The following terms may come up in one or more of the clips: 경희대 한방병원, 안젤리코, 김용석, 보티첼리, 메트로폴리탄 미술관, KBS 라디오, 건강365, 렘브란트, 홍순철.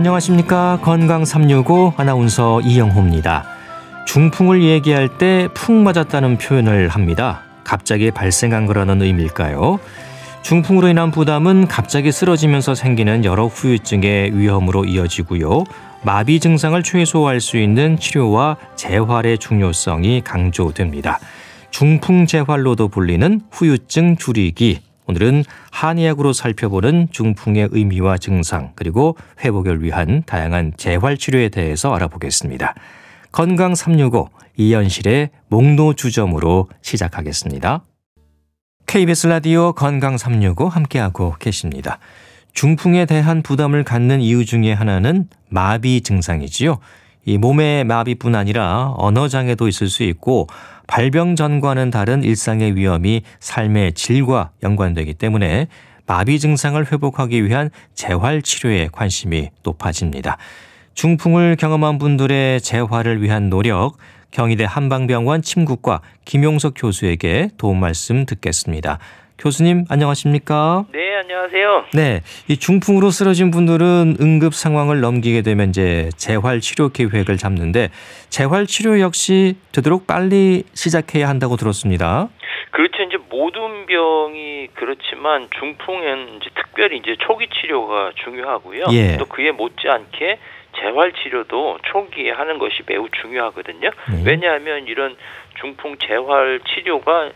안녕하십니까. 건강365 아나운서 이영호입니다. 중풍을 얘기할 때 푹 맞았다는 표현을 합니다. 갑자기 발생한 거라는 의미일까요? 중풍으로 인한 부담은 갑자기 쓰러지면서 생기는 여러 후유증의 위험으로 이어지고요. 마비 증상을 최소화할 수 있는 치료와 재활의 중요성이 강조됩니다. 중풍 재활로도 불리는 후유증 줄이기, 오늘은 한의학으로 살펴보는 중풍의 의미와 증상, 그리고 회복을 위한 다양한 재활치료에 대해서 알아보겠습니다. 건강365 이현실의 목노주점으로 시작하겠습니다. KBS 라디오 건강365 함께하고 계십니다. 중풍에 대한 부담을 갖는 이유 중에 하나는 마비 증상이지요. 이 몸의 마비뿐 아니라 언어장애도 있을 수 있고 발병 전과는 다른 일상의 위험이 삶의 질과 연관되기 때문에 마비 증상을 회복하기 위한 재활치료에 관심이 높아집니다. 중풍을 경험한 분들의 재활을 위한 노력, 경희대 한방병원 침구과 김용석 교수에게 도움 말씀 듣겠습니다. 교수님 안녕하십니까? 네, 안녕하세요. 네, 이 중풍으로 쓰러진 분들은 응급 상황을 넘기게 되면 이제 재활 치료 계획을 잡는데 재활 치료 역시 되도록 빨리 시작해야 한다고 들었습니다. 그렇죠. 이제 모든 병이 그렇지만 중풍에는 이제 특별히 이제 초기 치료가 중요하고요. 예. 또 그에 못지않게 재활치료도 초기에 하는 것이 매우 중요하거든요. 왜냐하면 이런 중풍 재활치료가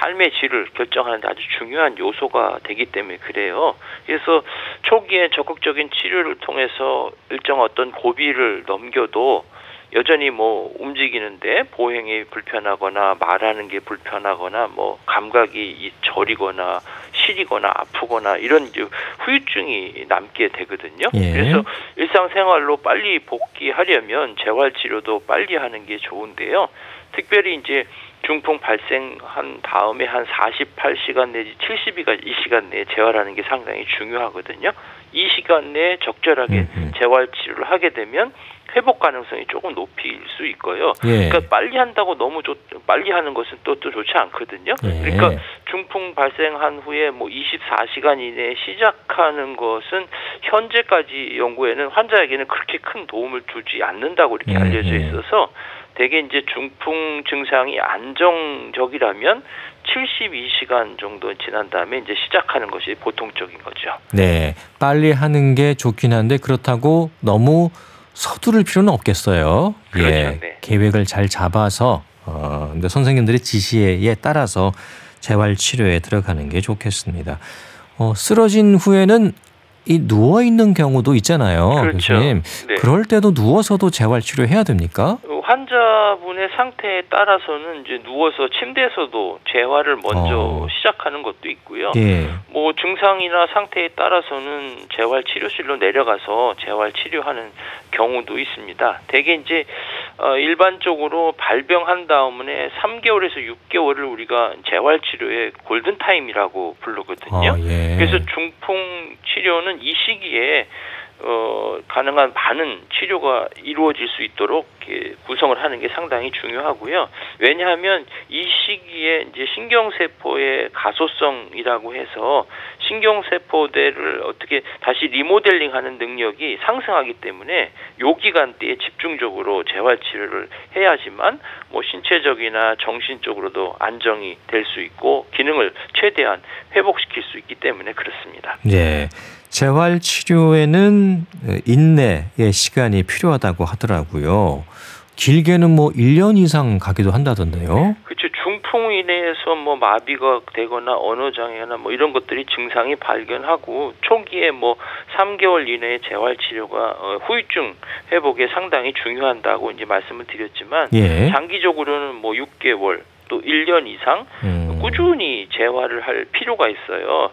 삶의 질을 결정하는 아주 중요한 요소가 되기 때문에 그래요. 그래서 초기에 적극적인 치료를 통해서 일정 어떤 고비를 넘겨도 여전히 뭐 움직이는데 보행이 불편하거나 말하는 게 불편하거나 뭐 감각이 저리거나 시리거나 아프거나 이런 후유증이 남게 되거든요. 예. 그래서 일상생활로 빨리 복귀하려면 재활치료도 빨리 하는 게 좋은데요. 특별히 이제 중풍 발생한 다음에 한 48시간 내지 72시간 내에 재활하는 게 상당히 중요하거든요. 이 시간 내에 적절하게 재활치료를 하게 되면 회복 가능성이 조금 높일 수 있고요. 예. 그러니까 빨리 한다고 너무 빨리 하는 것은 또 좋지 않거든요. 예. 그러니까 중풍 발생한 후에 뭐 24시간 이내에 시작하는 것은 현재까지 연구에는 환자에게는 그렇게 큰 도움을 주지 않는다고 이렇게 알려져 있어서 대개 이제 중풍 증상이 안정적이라면 72시간 정도 지난 다음에 이제 시작하는 것이 보통적인 거죠. 네, 빨리 하는 게 좋긴 한데 그렇다고 너무 서두를 필요는 없겠어요. 그렇죠. 예, 네. 계획을 잘 잡아서 근데 선생님들의 지시에 따라서 재활 치료에 들어가는 게 좋겠습니다. 쓰러진 후에는 이 누워 있는 경우도 있잖아요. 그렇죠. 교수님. 네. 그럴 때도 누워서도 재활 치료해야 됩니까? 환자분의 상태에 따라서는 이제 누워서 침대에서도 재활을 먼저 시작하는 것도 있고요. 예. 뭐 증상이나 상태에 따라서는 재활 치료실로 내려가서 재활 치료하는 경우도 있습니다. 대개 이제 일반적으로 발병한 다음에 3개월에서 6개월을 우리가 재활 치료의 골든 타임이라고 부르거든요. 예. 그래서 중풍 치료는 이 시기에 가능한 많은 치료가 이루어질 수 있도록 구성을 하는 게 상당히 중요하고요. 왜냐하면 이 시기에 이제 신경세포의 가소성이라고 해서 신경세포대를 어떻게 다시 리모델링하는 능력이 상승하기 때문에 요 기간대에 집중적으로 재활치료를 해야지만 뭐 신체적이나 정신적으로도 안정이 될 수 있고 기능을 최대한 회복시킬 수 있기 때문에 그렇습니다. 네. 재활치료에는 인내의 시간이 필요하다고 하더라고요. 길게는 뭐 1년 이상 가기도 한다던데요. 그렇죠. 중풍 인해서 뭐 마비가 되거나 언어장애나 뭐 이런 것들이 증상이 발견하고 초기에 뭐 3개월 이내에 재활치료가 후유증 회복에 상당히 중요한다고 이제 말씀을 드렸지만 예. 장기적으로는 뭐 6개월 또 1년 이상 꾸준히 재활을 할 필요가 있어요.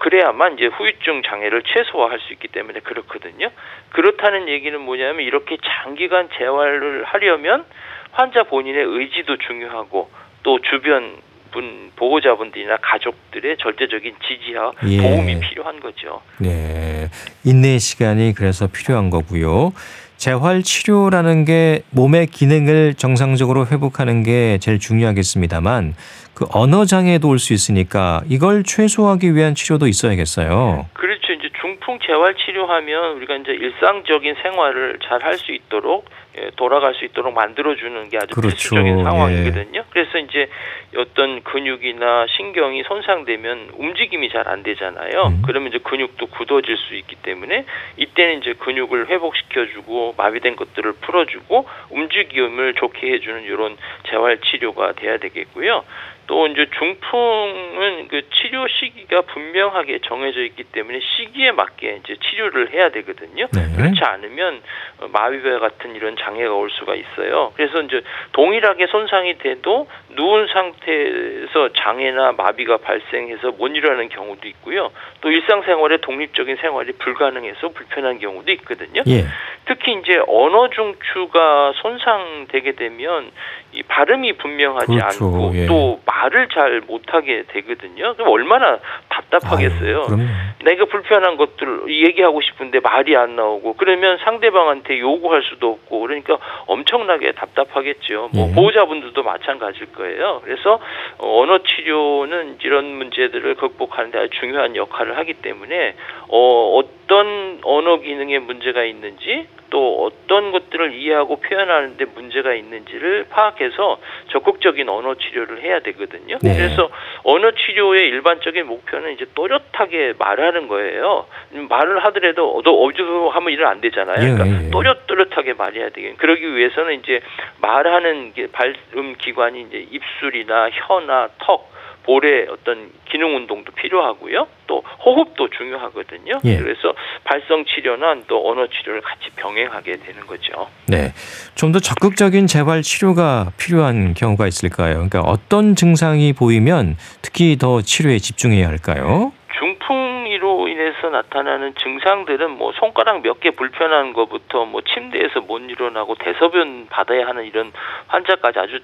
그래야만 이제 후유증 장애를 최소화할 수 있기 때문에 그렇거든요. 그렇다는 얘기는 뭐냐면 이렇게 장기간 재활을 하려면 환자 본인의 의지도 중요하고 또 주변 보호자분들이나 가족들의 절대적인 지지와 예. 도움이 필요한 거죠. 네, 인내의 시간이 그래서 필요한 거고요. 재활치료라는 게 몸의 기능을 정상적으로 회복하는 게 제일 중요하겠습니다만 그 언어장애도 올 수 있으니까 이걸 최소화하기 위한 치료도 있어야겠어요. 그렇죠. 이제 중풍 재활 치료하면 우리가 이제 일상적인 생활을 잘 할 수 있도록 돌아갈 수 있도록 만들어주는 게 아주 필수적인 그렇죠. 상황이거든요. 예. 그래서 이제 어떤 근육이나 신경이 손상되면 움직임이 잘 안 되잖아요. 그러면 이제 근육도 굳어질 수 있기 때문에 이때는 이제 근육을 회복시켜주고 마비된 것들을 풀어주고 움직임을 좋게 해주는 이런 재활 치료가 돼야 되겠고요. 또 이제 중풍은 그 치료 시기가 분명하게 정해져 있기 때문에 시기에 맞게 이제 치료를 해야 되거든요. 네. 그렇지 않으면 마비와 같은 이런 장애가 올 수가 있어요. 그래서 이제 동일하게 손상이 돼도 누운 상태에서 장애나 마비가 발생해서 못 일어나는 경우도 있고요. 또 일상생활의 독립적인 생활이 불가능해서 불편한 경우도 있거든요. 예. 특히 이제 언어 중추가 손상되게 되면 이 발음이 분명하지 그렇죠. 않고 예. 또 말을 잘 못하게 되거든요. 그럼 얼마나 답답하겠어요. 내가 불편한 것들 얘기하고 싶은데 말이 안 나오고 그러면 상대방한테 요구할 수도 없고 그러니까 엄청나게 답답하겠죠. 뭐 예. 보호자분들도 마찬가지일 거예요. 그래서 언어 치료는 이런 문제들을 극복하는 데 아주 중요한 역할을 하기 때문에 어떤 언어 기능에 문제가 있는지 또 어떤 것들을 이해하고 표현하는 데 문제가 있는지를 파악해서 적극적인 언어 치료를 해야 되거든요. 네. 그래서 언어 치료의 일반적인 목표는 이제 또렷하게 말하는 거예요. 말을 하더라도 어디서 하면 일은 안 되잖아요. 그러니까 또렷하게 말해야 되겠죠. 그러기 위해서는 이제 말하는 게 발음 기관이 이제 입술이나 혀나 턱, 볼의 어떤 기능 운동도 필요하고요. 또 호흡도 중요하거든요. 예. 그래서 발성 치료나 또 언어 치료를 같이 병행하게 되는 거죠. 네, 좀 더 적극적인 재활 치료가 필요한 경우가 있을까요? 그러니까 어떤 증상이 보이면 특히 더 치료에 집중해야 할까요? 중풍으로 인해서 나타나는 증상들은 뭐 손가락 몇 개 불편한 것부터 뭐 침대에서 못 일어나고 대소변 받아야 하는 이런 환자까지 아주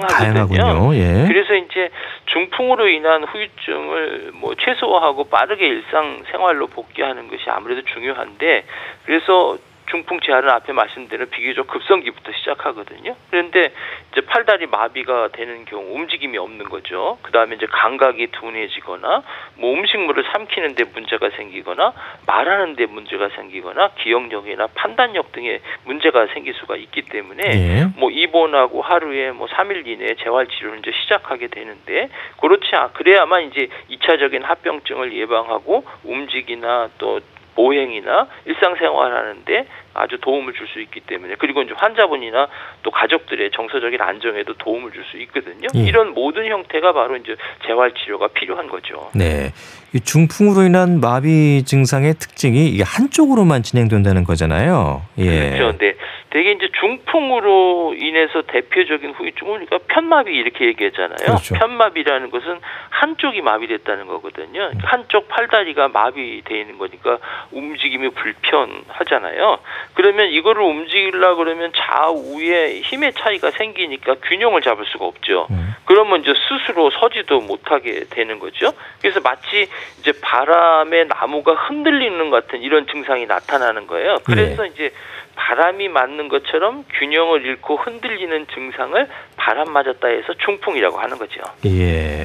다양하거든요. 예. 그래서 이제 중풍으로 인한 후유증을 뭐 최소화하고 빠르게 일상생활로 복귀하는 것이 아무래도 중요한데 그래서 중풍 재활은 앞에 말씀드린 비교적 급성기부터 시작하거든요. 그런데 이제 팔다리 마비가 되는 경우 움직임이 없는 거죠. 그다음에 이제 감각이 둔해지거나 뭐 음식물을 삼키는 데 문제가 생기거나 말하는 데 문제가 생기거나 기억력이나 판단력 등의 문제가 생길 수가 있기 때문에 예. 뭐 입원하고 하루에 뭐 3일 이내에 재활 치료를 이제 시작하게 되는데 그래야만 이제 2차적인 합병증을 예방하고 움직이나 또 보행이나 일상생활하는데 아주 도움을 줄 수 있기 때문에 그리고 이제 환자분이나 또 가족들의 정서적인 안정에도 도움을 줄 수 있거든요. 예. 이런 모든 형태가 바로 이제 재활 치료가 필요한 거죠. 네, 이 중풍으로 인한 마비 증상의 특징이 이게 한쪽으로만 진행된다는 거잖아요. 예. 그렇죠. 네. 되게 이제 중풍으로 인해서 대표적인 후유증은 우리가 편마비 이렇게 얘기했잖아요. 그렇죠. 편마비라는 것은 한쪽이 마비됐다는 거거든요. 한쪽 팔다리가 마비되어 있는 거니까 움직임이 불편하잖아요. 그러면 이거를 움직이려고 그러면 좌우에 힘의 차이가 생기니까 균형을 잡을 수가 없죠. 그러면 이제 스스로 서지도 못하게 되는 거죠. 그래서 마치 이제 바람에 나무가 흔들리는 것 같은 이런 증상이 나타나는 거예요. 그래서 네. 이제 바람이 맞는 것처럼 균형을 잃고 흔들리는 증상을 바람 맞았다 해서 중풍이라고 하는 거죠. 예.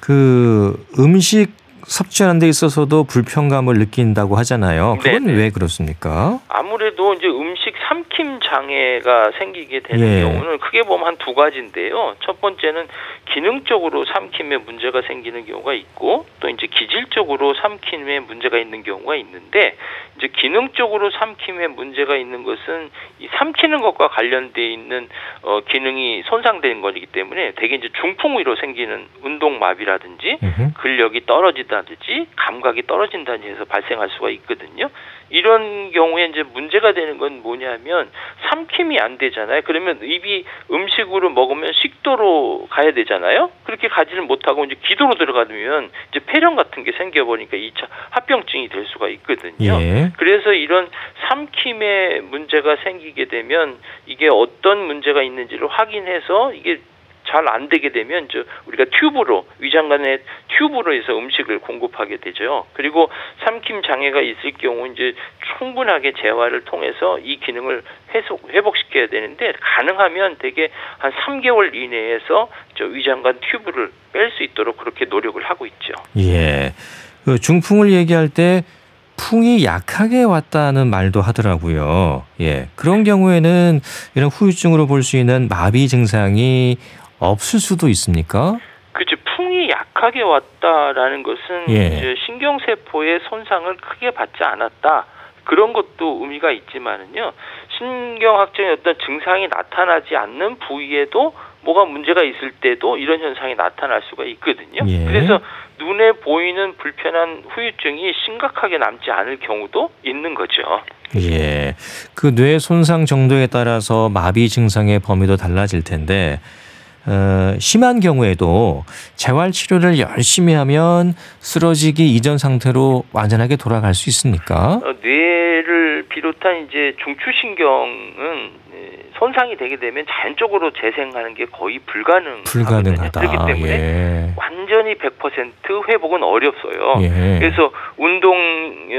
그 음식 섭취하는 데 있어서도 불편감을 느낀다고 하잖아요. 그건 네네. 왜 그렇습니까? 아무래도 이제 음식 삼킴 장애가 생기게 되는 예. 경우는 크게 보면 한두 가지인데요. 첫 번째는 기능적으로 삼킴에 문제가 생기는 경우가 있고 또 이제 기질적으로 삼킴에 문제가 있는 경우가 있는데 이제 기능적으로 삼킴에 문제가 있는 것은 이 삼키는 것과 관련되어 있는 기능이 손상된 것이기 때문에 되게 이제 중풍으로 생기는 운동마비라든지 근력이 떨어진다든지 감각이 떨어진다든지 해서 발생할 수가 있거든요. 이런 경우에 이제 문제가 되는 건 뭐냐면 삼킴이 안 되잖아요. 그러면 입이 음식으로 먹으면 식도로 가야 되잖아요. 그렇게 가지는 못하고 이제 기도로 들어가면 이제 폐렴 같은 게 생겨버리니까 2차 합병증이 될 수가 있거든요. 예. 그래서 이런 삼킴에 문제가 생기게 되면 이게 어떤 문제가 있는지를 확인해서 이게 잘 안 되게 되면 우리가 튜브로 위장관의 튜브로 해서 음식을 공급하게 되죠. 그리고 삼킴 장애가 있을 경우 이제 충분하게 재활을 통해서 이 기능을 회복시켜야 되는데 가능하면 되게 한 3개월 이내에서 위장관 튜브를 뺄 수 있도록 그렇게 노력을 하고 있죠. 예, 그 중풍을 얘기할 때 풍이 약하게 왔다는 말도 하더라고요. 예, 그런 경우에는 이런 후유증으로 볼 수 있는 마비 증상이 없을 수도 있습니까? 그렇죠. 풍이 약하게 왔다라는 것은 예. 이제 신경세포의 손상을 크게 받지 않았다. 그런 것도 의미가 있지만은요. 신경학적인 어떤 증상이 나타나지 않는 부위에도 뭐가 문제가 있을 때도 이런 현상이 나타날 수가 있거든요. 예. 그래서 눈에 보이는 불편한 후유증이 심각하게 남지 않을 경우도 있는 거죠. 예, 그 뇌 손상 정도에 따라서 마비 증상의 범위도 달라질 텐데 심한 경우에도 재활치료를 열심히 하면 쓰러지기 이전 상태로 완전하게 돌아갈 수 있습니까? 뇌를 비롯한 이제 중추신경은 손상이 되게 되면 자연적으로 재생하는 게 거의 불가능하다. 그렇기 때문에 예. 완전히 100% 회복은 어렵어요. 예. 그래서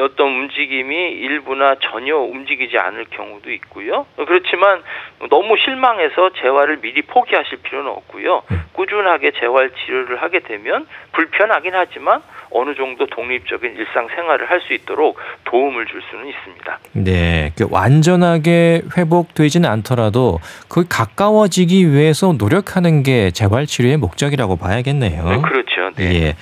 어떤 움직임이 일부나 전혀 움직이지 않을 경우도 있고요. 그렇지만 너무 실망해서 재활을 미리 포기하실 필요는 없고요. 꾸준하게 재활 치료를 하게 되면 불편하긴 하지만 어느 정도 독립적인 일상생활을 할 수 있도록 도움을 줄 수는 있습니다. 네, 완전하게 회복되지는 않더라도 그 가까워지기 위해서 노력하는 게 재활치료의 목적이라고 봐야겠네요. 네, 그렇죠. 네. 예.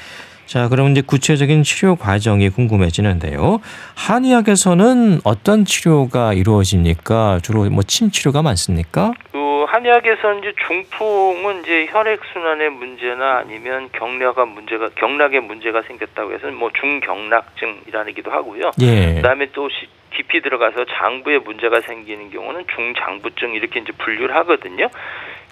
자, 그럼 이제 구체적인 치료 과정이 궁금해지는데요. 한의학에서는 어떤 치료가 이루어집니까? 주로 뭐 침치료가 많습니까? 한의학에서는 이제 중풍은 이제 혈액 순환의 문제나 아니면 경락에 문제가 생겼다고 해서 뭐 중경락증이라기도 하고요. 예. 그다음에 또 깊이 들어가서 장부에 문제가 생기는 경우는 중장부증 이렇게 이제 분류를 하거든요.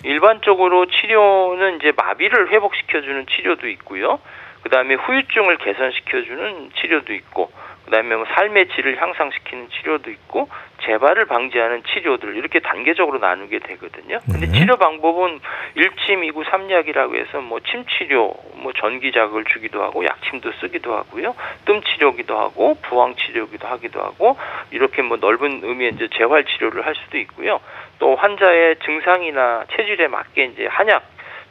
일반적으로 치료는 이제 마비를 회복시켜주는 치료도 있고요. 그다음에 후유증을 개선시켜주는 치료도 있고, 그다음에 뭐 삶의 질을 향상시키는 치료도 있고, 재발을 방지하는 치료들 이렇게 단계적으로 나누게 되거든요. 근데 치료 방법은 일침이구 삼약이라고 해서 뭐 침치료, 뭐 전기 자극을 주기도 하고 약침도 쓰기도 하고요, 뜸 치료기도 하고 부항 치료기도 하기도 하고 이렇게 뭐 넓은 의미의 이제 재활 치료를 할 수도 있고요. 또 환자의 증상이나 체질에 맞게 이제 한약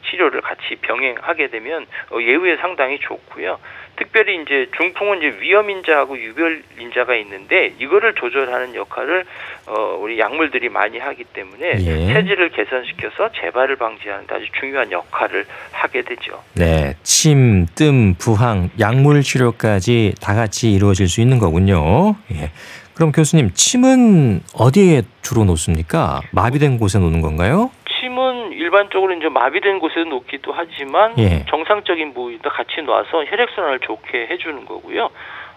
치료를 같이 병행하게 되면 예후에 상당히 좋고요. 특별히 이제 중풍은 이제 위험인자하고 유별인자가 있는데 이거를 조절하는 역할을 우리 약물들이 많이 하기 때문에 예. 체질을 개선시켜서 재발을 방지하는 데 아주 중요한 역할을 하게 되죠. 네, 침, 뜸, 부항, 약물 치료까지 다 같이 이루어질 수 있는 거군요. 예. 그럼 교수님, 침은 어디에 주로 놓습니까? 마비된 곳에 놓는 건가요? 침은 일반적으로 이제 마비된 곳에 놓기도 하지만 예. 정상적인 부위도 같이 놔서 혈액순환을 좋게 해주는 거고요.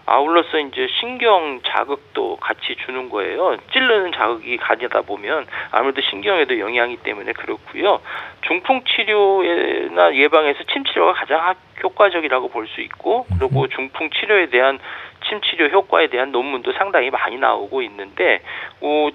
아울러서 이제 신경 자극도 같이 주는 거예요. 찌르는 자극이 가다 보면 아무래도 신경에도 영향이 때문에 그렇고요. 중풍 치료나 예방에서 침 치료가 가장 효과적이라고 볼 수 있고, 그리고 중풍 치료에 대한 침치료 효과에 대한 논문도 상당히 많이 나오고 있는데,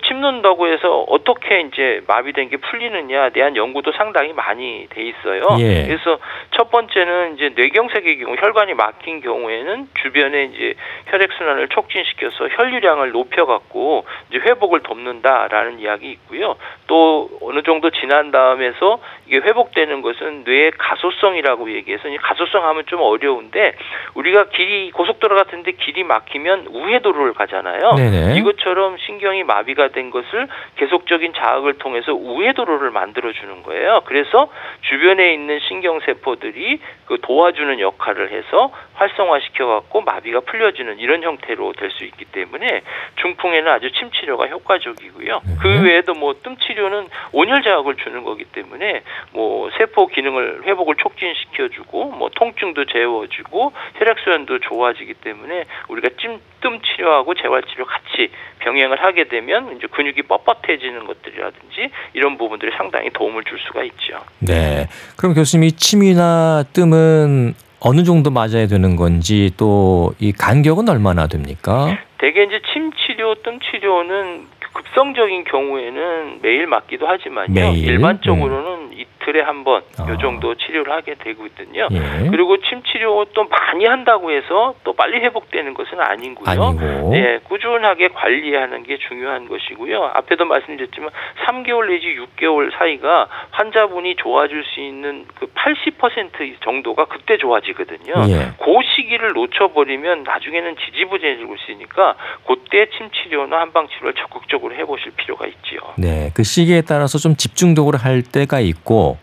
침 놓는다고 해서 어떻게 이제 마비된 게 풀리느냐에 대한 연구도 상당히 많이 돼 있어요. 예. 그래서 첫 번째는 이제 뇌경색의 경우 혈관이 막힌 경우에는 주변에 이제 혈액 순환을 촉진시켜서 혈류량을 높여갖고 이제 회복을 돕는다라는 이야기 있고요. 또 어느 정도 지난 다음에서 이게 회복되는 것은 뇌의 가소성이라고 얘기해서, 가소성하면 좀 어려운데 우리가 고속도로 같은데 길이 막히면 우회도로를 가잖아요. 네네. 이것처럼 신경이 마비가 된 것을 계속적인 자극을 통해서 우회도로를 만들어주는 거예요. 그래서 주변에 있는 신경세포들이 그 도와주는 역할을 해서 활성화시켜갖고 마비가 풀려지는 이런 형태로 될 수 있기 때문에 중풍에는 아주 침치료가 효과적이고요. 그 외에도 뭐 뜸치료는 온혈자극을 주는 거기 때문에 뭐 세포 기능을 회복을 촉진시켜주고 뭐 통증도 재워주고 혈액순환도 좋아지기 때문에 우리가 뜸 치료하고 재활 치료 같이 병행을 하게 되면 이제 근육이 뻣뻣해지는 것들이라든지 이런 부분들이 상당히 도움을 줄 수가 있죠. 네. 그럼 교수님이 침이나 뜸은 어느 정도 맞아야 되는 건지, 또 이 간격은 얼마나 됩니까? 대개 이제 침 치료, 뜸 치료는 급성적인 경우에는 매일 맞기도 하지만요. 일반적으로는 이틀에 한 번 요 정도 치료를 하게 되거든요. 예. 그리고 침치료 또 많이 한다고 해서 또 빨리 회복되는 것은 아니고요. 네, 꾸준하게 관리하는 게 중요한 것이고요. 앞에도 말씀드렸지만 3개월 내지 6개월 사이가 환자분이 좋아질 수 있는 그 80% 정도가 그때 좋아지거든요. 예. 그 시기 시기를 놓쳐버리면 나중에는 지지부진해지고 있으니까 그때 침치료나 한방치료를 적극적으로 해보실 필요가 있지요. 네, 그 시기에 따라서 좀 집중적으로 할 때가 있고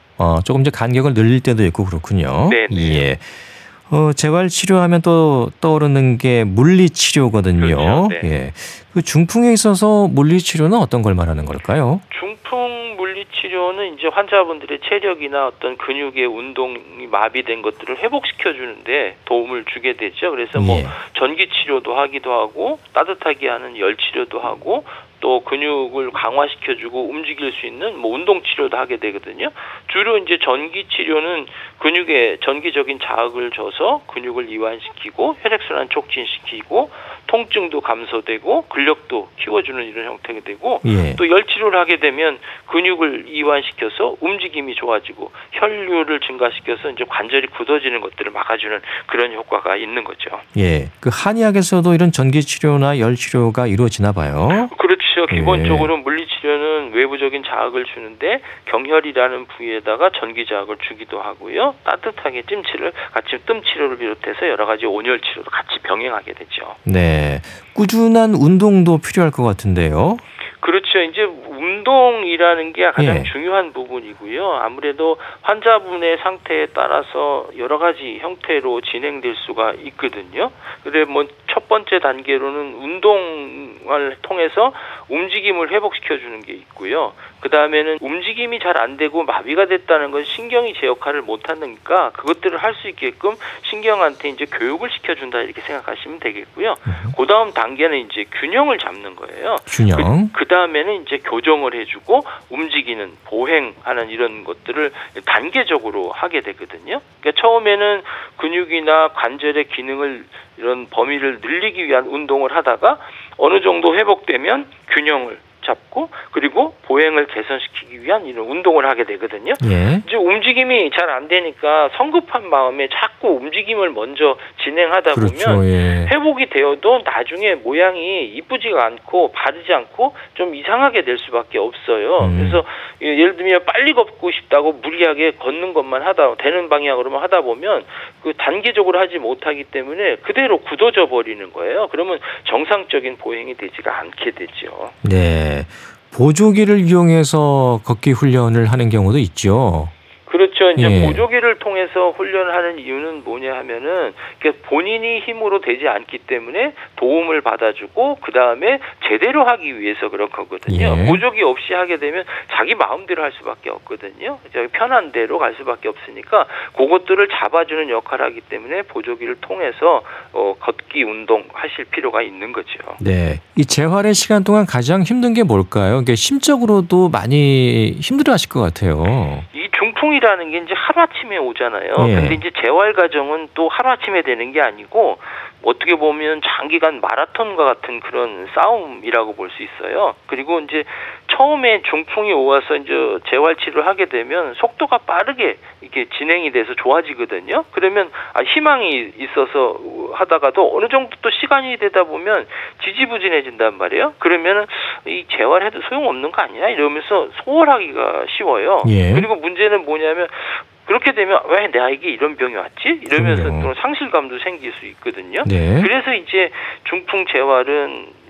조금 이제 간격을 늘릴 때도 있고 그렇군요. 네. 예. 재활치료하면 또 떠오르는 게 물리치료거든요. 네. 예. 그 중풍에 있어서 물리치료는 어떤 걸 말하는 걸까요? 중풍 물리치료는 이제 환자분들의 체력이나 어떤 근육의 운동이 마비된 것들을 회복시켜주는데 도움을 주게 되죠. 그래서 예. 전기치료도 하기도 하고 따뜻하게 하는 열치료도 하고 또 근육을 강화시켜주고 움직일 수 있는 운동치료도 하게 되거든요. 주로 이제 전기치료는 근육에 전기적인 자극을 줘서 근육을 이완시키고 혈액순환 촉진시키고 통증도 감소되고 근력도 키워주는 이런 형태가 되고 예. 또 열치료를 하게 되면 근육을 이완시켜서 움직임이 좋아지고 혈류를 증가시켜서 이제 관절이 굳어지는 것들을 막아주는 그런 효과가 있는 거죠. 예, 그 한의학에서도 이런 전기치료나 열치료가 이루어지나 봐요. 그렇죠. 기본적으로 물리치료는 외부적인 자극을 주는데 경혈이라는 부위에다가 전기자극을 주기도 하고요. 따뜻하게 찜치를 같이 뜸치료를 비롯해서 여러 가지 온열치료도 같이 병행하게 되죠. 네, 꾸준한 운동도 필요할 것 같은데요. 그렇죠. 이제 운동이라는 게 가장 중요한 부분이고요. 아무래도 환자분의 상태에 따라서 여러 가지 형태로 진행될 수가 있거든요. 근데 뭐 첫 번째 단계로는 운동을 통해서 움직임을 회복시켜주는 게 있고요. 그 다음에는 움직임이 잘 안 되고 마비가 됐다는 건 신경이 제 역할을 못 하니까 그것들을 할 수 있게끔 신경한테 이제 교육을 시켜준다 이렇게 생각하시면 되겠고요. 그 다음 단계는 이제 균형을 잡는 거예요. 균형. 그 다음에는 이제 교정을 해주고 움직이는 보행하는 이런 것들을 단계적으로 하게 되거든요. 그러니까 처음에는 근육이나 관절의 기능을 이런 범위를 늘리기 위한 운동을 하다가 어느 정도 회복되면 균형을 잡고 그리고 보행을 개선시키기 위한 이런 운동을 하게 되거든요. 예. 이제 움직임이 잘 안 되니까 성급한 마음에 자꾸 움직임을 먼저 진행하다 그렇죠, 보면 예. 회복이 되어도 나중에 모양이 이쁘지가 않고 바르지 않고 좀 이상하게 될 수밖에 없어요. 그래서 예를 들면 빨리 걷고 싶다고 무리하게 걷는 것만 하다 되는 방향으로만 하다 보면 그 단계적으로 하지 못하기 때문에 그대로 굳어져 버리는 거예요. 그러면 정상적인 보행이 되지가 않게 되죠. 네. 보조기를 이용해서 걷기 훈련을 하는 경우도 있죠. 그렇죠. 이제 보조기를 통해서 훈련하는 이유는 뭐냐 하면은 본인이 힘으로 되지 않기 때문에 도움을 받아주고 그 다음에 제대로 하기 위해서 그런 거거든요. 예. 보조기 없이 하게 되면 자기 마음대로 할 수밖에 없거든요. 편한 대로 갈 수밖에 없으니까 그것들을 잡아주는 역할을 하기 때문에 보조기를 통해서 걷기 운동 하실 필요가 있는 거죠. 네. 이 재활의 시간 동안 가장 힘든 게 뭘까요? 그러니까 심적으로도 많이 힘들어하실 것 같아요. 이 중풍이 라는 게 이제 하루아침에 오잖아요. 근데 이제 재활 과정은 또 하루아침에 되는 게 아니고 어떻게 보면 장기간 마라톤과 같은 그런 싸움이라고 볼 수 있어요. 그리고 이제 처음에 중풍이 와서 이제 재활 치료를 하게 되면 속도가 빠르게 이렇게 진행이 돼서 좋아지거든요. 그러면 희망이 있어서 하다가도 어느 정도 또 시간이 되다 보면 지지부진해진단 말이에요. 그러면 이 재활해도 소용없는 거 아니야? 이러면서 소홀하기가 쉬워요. 예. 그리고 문제는 뭐냐면 그렇게 되면 왜 나에게 이런 병이 왔지? 이러면서 또 상실감도 생길 수 있거든요. 네. 그래서 이제 중풍 재활은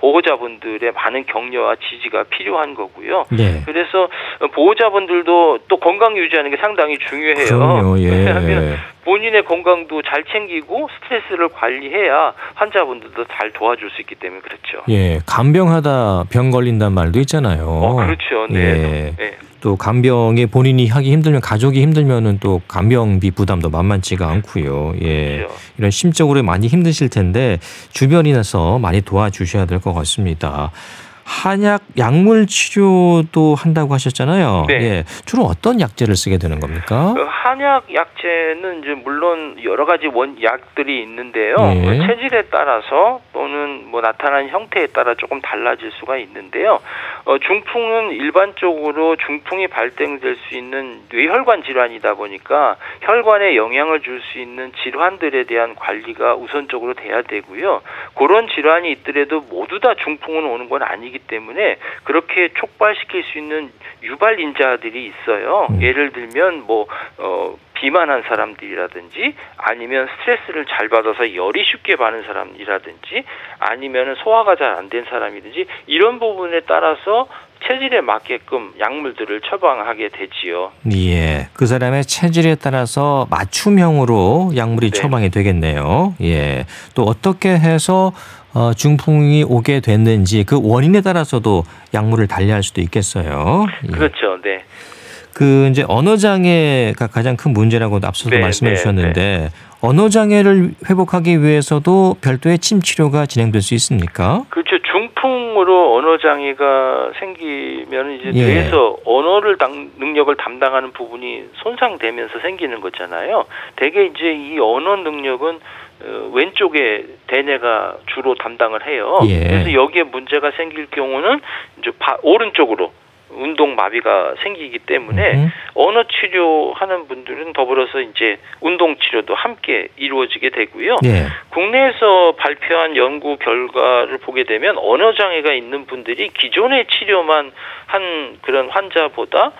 보호자분들의 많은 격려와 지지가 필요한 거고요. 네. 그래서 보호자분들도 또 건강 유지하는 게 상당히 중요해요. 그럼요, 예. 왜냐하면 본인의 건강도 잘 챙기고 스트레스를 관리해야 환자분들도 잘 도와줄 수 있기 때문에 그렇죠. 예, 간병하다 병 걸린단 말도 있잖아요. 그렇죠. 네. 예. 또 간병에 본인이 하기 힘들면 가족이 힘들면은 또 간병비 부담도 만만치가 않고요. 예, 그렇죠. 이런 심적으로 많이 힘드실 텐데 주변인에서 많이 도와주셔야 될 것 같습니다. 한약 약물 치료도 한다고 하셨잖아요. 네. 예. 주로 어떤 약제를 쓰게 되는 겁니까? 한약 약제는 이제 물론 여러 가지 약들이 있는데요. 네. 체질에 따라서 또는 뭐 나타나는 형태에 따라 조금 달라질 수가 있는데요. 중풍은 일반적으로 중풍이 발생될 수 있는 뇌혈관 질환이다 보니까 혈관에 영향을 줄 수 있는 질환들에 대한 관리가 우선적으로 돼야 되고요. 그런 질환이 있더라도 모두 다 중풍은 오는 건 아니기 때문에 그렇게 촉발시킬 수 있는 유발인자들이 있어요. 예를 들면 뭐 비만한 사람들이라든지 아니면 스트레스를 잘 받아서 열이 쉽게 받는 사람이라든지 아니면 소화가 잘 안 된 사람이든지 이런 부분에 따라서 체질에 맞게끔 약물들을 처방하게 되지요. 예, 그 사람의 체질에 따라서 맞춤형으로 약물이 네. 처방이 되겠네요. 예, 또 어떻게 해서 중풍이 오게 됐는지 그 원인에 따라서도 약물을 달리할 수도 있겠어요. 예. 그렇죠, 네. 그 이제 언어 장애가 가장 큰 문제라고 앞서도 네, 말씀해 주셨는데 네. 언어 장애를 회복하기 위해서도 별도의 침 치료가 진행될 수 있습니까? 그렇죠. 중풍으로 언어 장애가 생기면 이제 예. 뇌에서 언어를 능력을 담당하는 부분이 손상되면서 생기는 거잖아요. 대개 이제 이 언어 능력은 왼쪽에 대뇌가 주로 담당을 해요. 예. 그래서 여기에 문제가 생길 경우는 이제 오른쪽으로 운동 마비가 생기기 때문에 언어 치료하는 분들은 더불어서 이제 운동 치료도 함께 이루어지게 되고요. 네. 국내에서 발표한 연구 결과를 보게 되면 언어 장애가 있는 분들이 기존의 치료만 한 그런 환자보다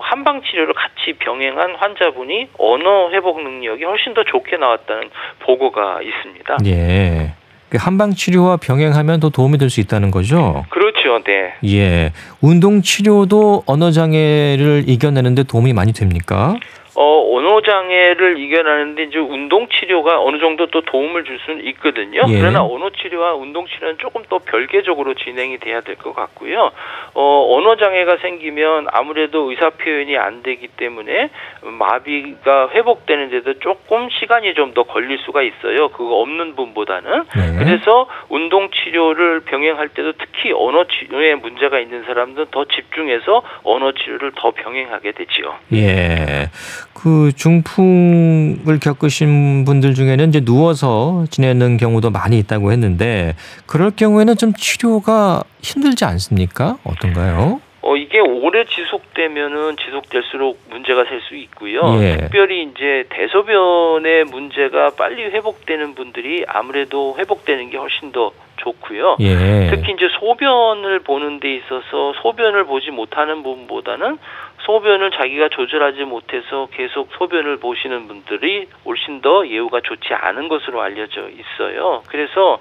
한방 치료를 같이 병행한 환자분이 언어 회복 능력이 훨씬 더 좋게 나왔다는 보고가 있습니다. 네. 한방 치료와 병행하면 더 도움이 될 수 있다는 거죠? 그렇죠, 네. 예, 운동 치료도 언어 장애를 이겨내는데 도움이 많이 됩니까? 언어 장애를 이겨내는데 이제 운동 치료가 어느 정도 또 도움을 줄 수는 있거든요. 예. 그러나 언어 치료와 운동 치료는 조금 더 별개적으로 진행이 돼야 될 것 같고요. 언어 장애가 생기면 아무래도 의사 표현이 안 되기 때문에 마비가 회복되는 데도 조금 시간이 좀 더 걸릴 수가 있어요. 그거 없는 분보다는. 네. 그래서 운동 치료를 병행할 때도 특히 언어 치료에 문제가 있는 사람들은 더 집중해서 언어 치료를 더 병행하게 되지요. 예. 그 중풍을 겪으신 분들 중에는 이제 누워서 지내는 경우도 많이 있다고 했는데 그럴 경우에는 좀 치료가 힘들지 않습니까? 어떤가요? 이게 오래 지속되면은 지속될수록 문제가 될 수 있고요. 예. 특별히 이제 대소변의 문제가 빨리 회복되는 분들이 아무래도 회복되는 게 훨씬 더 좋고요. 예. 특히 이제 소변을 보는 데 있어서 소변을 보지 못하는 분보다는 소변을 자기가 조절하지 못해서 계속 소변을 보시는 분들이 훨씬 더 예후가 좋지 않은 것으로 알려져 있어요. 그래서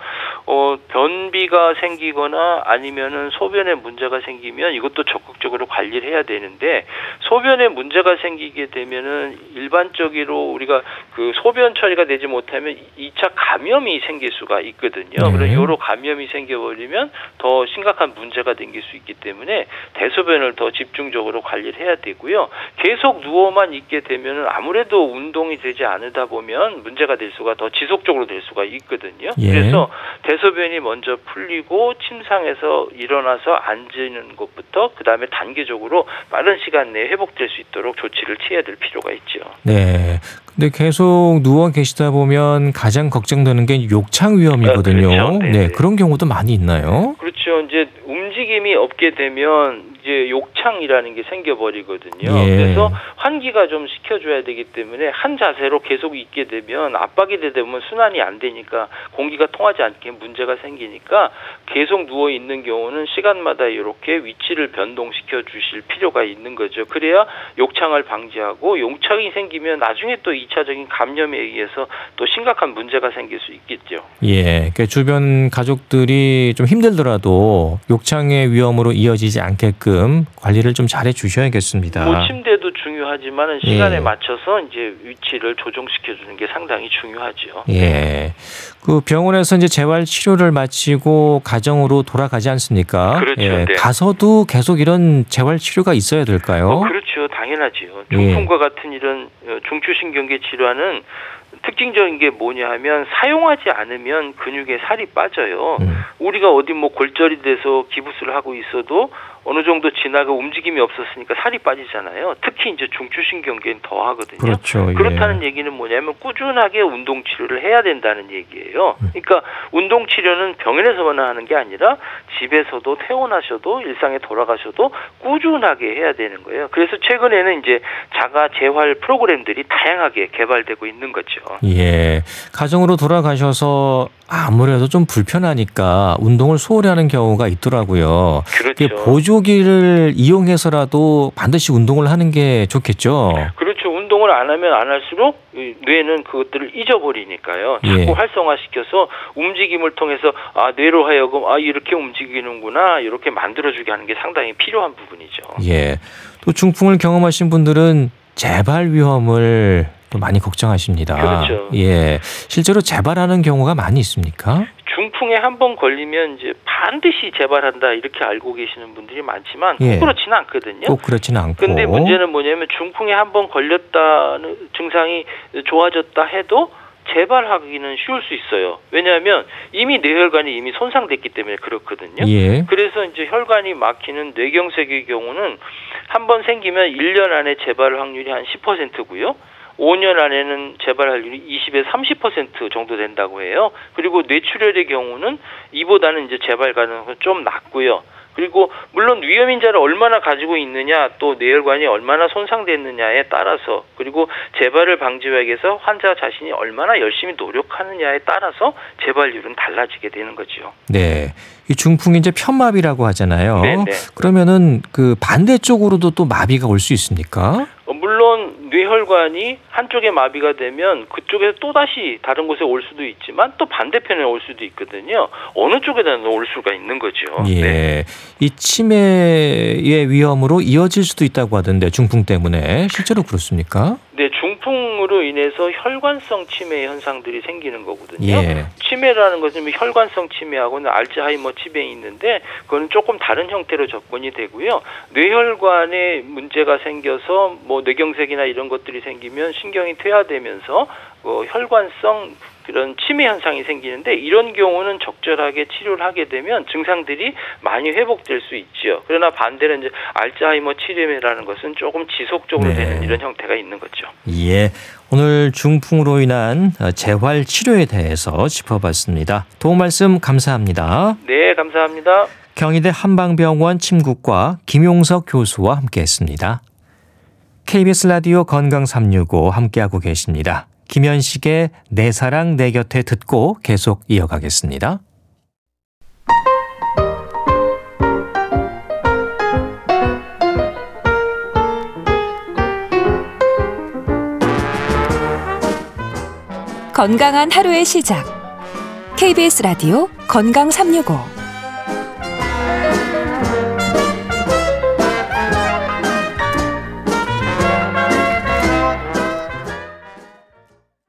변비가 생기거나 아니면은 소변에 문제가 생기면 이것도 적극적으로 관리를 해야 되는데 소변에 문제가 생기게 되면은 일반적으로 우리가 그 소변 처리가 되지 못하면 2차 감염이 생길 수가 있거든요. 그래서 요로 감염이 생겨버리면 더 심각한 문제가 생길 수 있기 때문에 대소변을 더 집중적으로 관리를 해야 되고요. 계속 누워만 있게 되면 아무래도 운동이 되지 않으다 보면 문제가 될 수가 더 지속적으로 될 수가 있거든요. 예. 그래서 대소변이 먼저 풀리고 침상에서 일어나서 앉는 것부터 그다음에 단계적으로 빠른 시간 내에 회복될 수 있도록 조치를 취해야 될 필요가 있죠. 네. 근데 계속 누워 계시다 보면 가장 걱정되는 게 욕창 위험이거든요. 그렇죠. 네. 그런 경우도 많이 있나요? 그렇죠. 이제 움직임이 없게 되면 이제 욕창이라는 게 생겨버리거든요. 예. 그래서 환기가 좀 시켜줘야 되기 때문에 한 자세로 계속 있게 되면 압박이 되면 순환이 안 되니까 공기가 통하지 않게 문제가 생기니까 계속 누워 있는 경우는 시간마다 이렇게 위치를 변동시켜 주실 필요가 있는 거죠. 그래야 욕창을 방지하고 욕창이 생기면 나중에 또 2차적인 감염에 의해서 또 심각한 문제가 생길 수 있겠죠. 예, 그 주변 가족들이 좀 힘들더라도 욕창의 위험으로 이어지지 않게끔 관리를 좀 잘해 주셔야겠습니다. 뭐 침대도 중요하지만 시간에 예. 맞춰서 이제 위치를 조정시켜 주는 게 상당히 중요하죠. 예, 그 병원에서 이제 재활 치료를 마치고 가정으로 돌아가지 않습니까? 그렇죠. 예, 네. 가서도 계속 이런 재활 치료가 있어야 될까요? 그렇죠, 당연하지요. 중풍과 예. 같은 이런 중추신경계 질환은 특징적인 게 뭐냐 하면 사용하지 않으면 근육에 살이 빠져요. 우리가 어디 뭐 골절이 돼서 기부스를 하고 있어도 어느 정도 지나가 움직임이 없었으니까 살이 빠지잖아요. 특히 이제 중추신경계는 더 하거든요. 그렇죠, 예. 그렇다는 얘기는 뭐냐면 꾸준하게 운동치료를 해야 된다는 얘기예요. 그러니까 운동치료는 병원에서만 하는 게 아니라 집에서도 퇴원하셔도 일상에 돌아가셔도 꾸준하게 해야 되는 거예요. 그래서 최근에는 이제 자가 재활 프로그램들이 다양하게 개발되고 있는 거죠. 예, 가정으로 돌아가셔서 아무래도 좀 불편하니까 운동을 소홀히 하는 경우가 있더라고요. 그렇죠. 보조기를 이용해서라도 반드시 운동을 하는 게 좋겠죠. 그렇죠. 운동을 안 하면 안 할수록 뇌는 그것들을 잊어버리니까요. 자꾸 예. 활성화시켜서 움직임을 통해서 아 뇌로 하여금 아 이렇게 움직이는구나 이렇게 만들어주게 하는 게 상당히 필요한 부분이죠. 예. 또 중풍을 경험하신 분들은 재발 위험을 또 많이 걱정하십니다. 그렇죠. 예. 실제로 재발하는 경우가 많이 있습니까? 중풍에 한번 걸리면 이제 반드시 재발한다 이렇게 알고 계시는 분들이 많지만 꼭 예. 그렇지는 않거든요. 꼭 그렇지는 않고. 근데 문제는 뭐냐면 중풍에 한번 걸렸다는 증상이 좋아졌다 해도 재발하기는 쉬울 수 있어요. 왜냐하면 이미 뇌혈관이 이미 손상됐기 때문에 그렇거든요. 예. 그래서 이제 혈관이 막히는 뇌경색의 경우는 한번 생기면 1년 안에 재발 확률이 한 10%고요. 5년 안에는 재발 확률이 20에서 30% 정도 된다고 해요. 그리고 뇌출혈의 경우는 이보다는 이제 재발 가능성이 좀 낮고요. 그리고 물론 위험 인자를 얼마나 가지고 있느냐, 또 뇌혈관이 얼마나 손상됐느냐에 따라서, 그리고 재발을 방지하기 위해서 환자 자신이 얼마나 열심히 노력하느냐에 따라서 재발률은 달라지게 되는 거죠. 네, 이 중풍이 이제 편마비라고 하잖아요. 네네. 그러면은 그 반대쪽으로도 또 마비가 올 수 있습니까? 물론 뇌혈관이 한쪽에 마비가 되면 그쪽에서 또다시 다른 곳에 올 수도 있지만 또 반대편에 올 수도 있거든요. 어느 쪽에나 올 수가 있는 거죠. 예. 네. 이 치매의 위험으로 이어질 수도 있다고 하던데 중풍 때문에 실제로 그렇습니까? 네, 중풍으로 인해서 혈관성 치매 현상들이 생기는 거거든요. 예. 치매라는 것은 혈관성 치매하고는 알츠하이머 치매가 있는데 그건 조금 다른 형태로 접근이 되고요. 뇌혈관에 문제가 생겨서 뭐 뇌경색이나 이런 것들이 생기면 신경이 퇴화되면서 혈관성 그런 치매 현상이 생기는데 이런 경우는 적절하게 치료를 하게 되면 증상들이 많이 회복될 수 있죠. 그러나 반대로 이제 알츠하이머 치매라는 것은 조금 지속적으로 네. 되는 이런 형태가 있는 거죠. 예, 오늘 중풍으로 인한 재활 치료에 대해서 짚어봤습니다. 도움 말씀 감사합니다. 네, 감사합니다. 경희대 한방병원 침구과 김용석 교수와 함께했습니다. KBS 라디오 건강365 함께하고 계십니다. 김현식의 내 사랑 내 곁에 듣고 계속 이어가겠습니다. 건강한 하루의 시작. KBS 라디오 건강365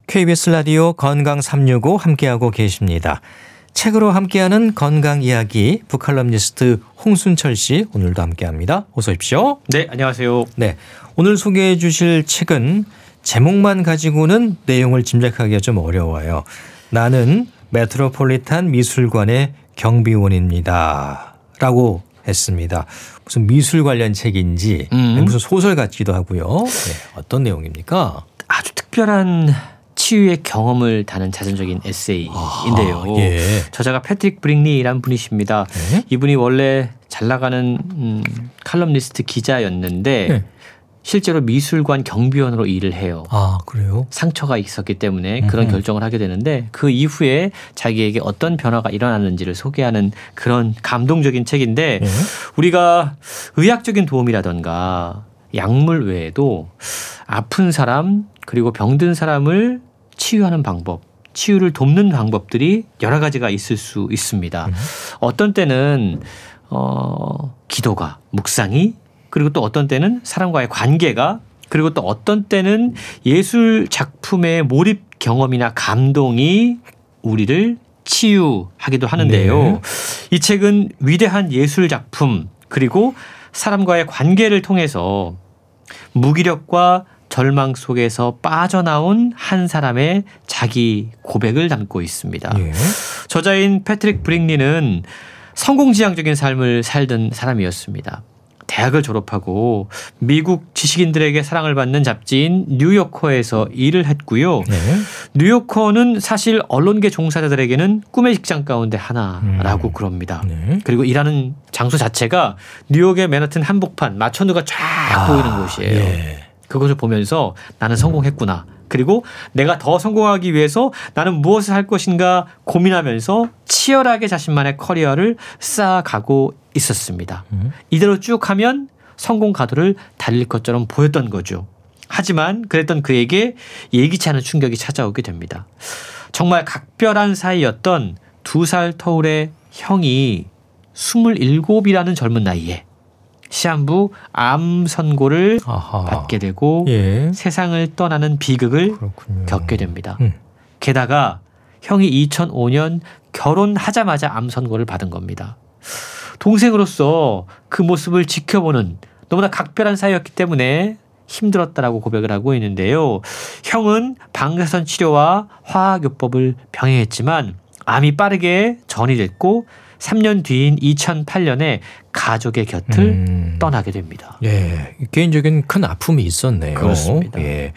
KBS 라디오 건강365 함께하고 계십니다. 책으로 함께하는 건강이야기 북칼럼니스트 홍순철 씨 오늘도 함께합니다. 어서 오십시오. 네, 안녕하세요. 네, 오늘 소개해 주실 책은 제목만 가지고는 내용을 짐작하기가 좀 어려워요. 나는 메트로폴리탄 미술관의 경비원입니다. 라고 했습니다. 무슨 미술 관련 책인지 무슨 소설 같기도 하고요. 네, 어떤 내용입니까? 아주 특별한 치유의 경험을 다는 자전적인 에세이인데요. 아, 예. 저자가 패트릭 브링리라는 분이십니다. 네? 이분이 원래 잘 나가는 칼럼니스트 기자였는데 네. 실제로 미술관 경비원으로 일을 해요. 아, 그래요? 상처가 있었기 때문에 그런 결정을 하게 되는데 그 이후에 자기에게 어떤 변화가 일어났는지를 소개하는 그런 감동적인 책인데 네? 우리가 의학적인 도움이라던가 약물 외에도 아픈 사람 그리고 병든 사람을 치유하는 방법, 치유를 돕는 방법들이 여러 가지가 있을 수 있습니다. 어떤 때는 기도가, 묵상이, 그리고 또 어떤 때는 사람과의 관계가, 그리고 또 어떤 때는 예술 작품의 몰입 경험이나 감동이 우리를 치유하기도 하는데요. 네. 이 책은 위대한 예술 작품, 그리고 사람과의 관계를 통해서 무기력과 절망 속에서 빠져나온 한 사람의 자기 고백을 담고 있습니다. 예. 저자인 패트릭 브링리는 성공지향적인 삶을 살던 사람이었습니다. 대학을 졸업하고 미국 지식인들에게 사랑을 받는 잡지인 뉴요커에서 일을 했고요. 네. 뉴요커는 사실 언론계 종사자들에게는 꿈의 직장 가운데 하나라고 그럽니다. 네. 그리고 일하는 장소 자체가 뉴욕의 맨하튼 한복판 마천루가 쫙 보이는 곳이에요. 예. 그것을 보면서 나는 성공했구나. 그리고 내가 더 성공하기 위해서 나는 무엇을 할 것인가 고민하면서 치열하게 자신만의 커리어를 쌓아가고 있었습니다. 이대로 쭉 하면 성공 가도를 달릴 것처럼 보였던 거죠. 하지만 그랬던 그에게 예기치 않은 충격이 찾아오게 됩니다. 정말 각별한 사이였던 2살 터울의 형이 27이라는 젊은 나이에 시한부 암 선고를 받게 되고 예. 세상을 떠나는 비극을 그렇군요. 겪게 됩니다. 게다가 형이 2005년 결혼하자마자 암 선고를 받은 겁니다. 동생으로서 그 모습을 지켜보는 너무나 각별한 사이였기 때문에 힘들었다라고 고백을 하고 있는데요. 형은 방사선 치료와 화학요법을 병행했지만 암이 빠르게 전이 됐고 3년 뒤인 2008년에 가족의 곁을 떠나게 됩니다. 예, 개인적인 큰 아픔이 있었네요. 그렇습니다. 예,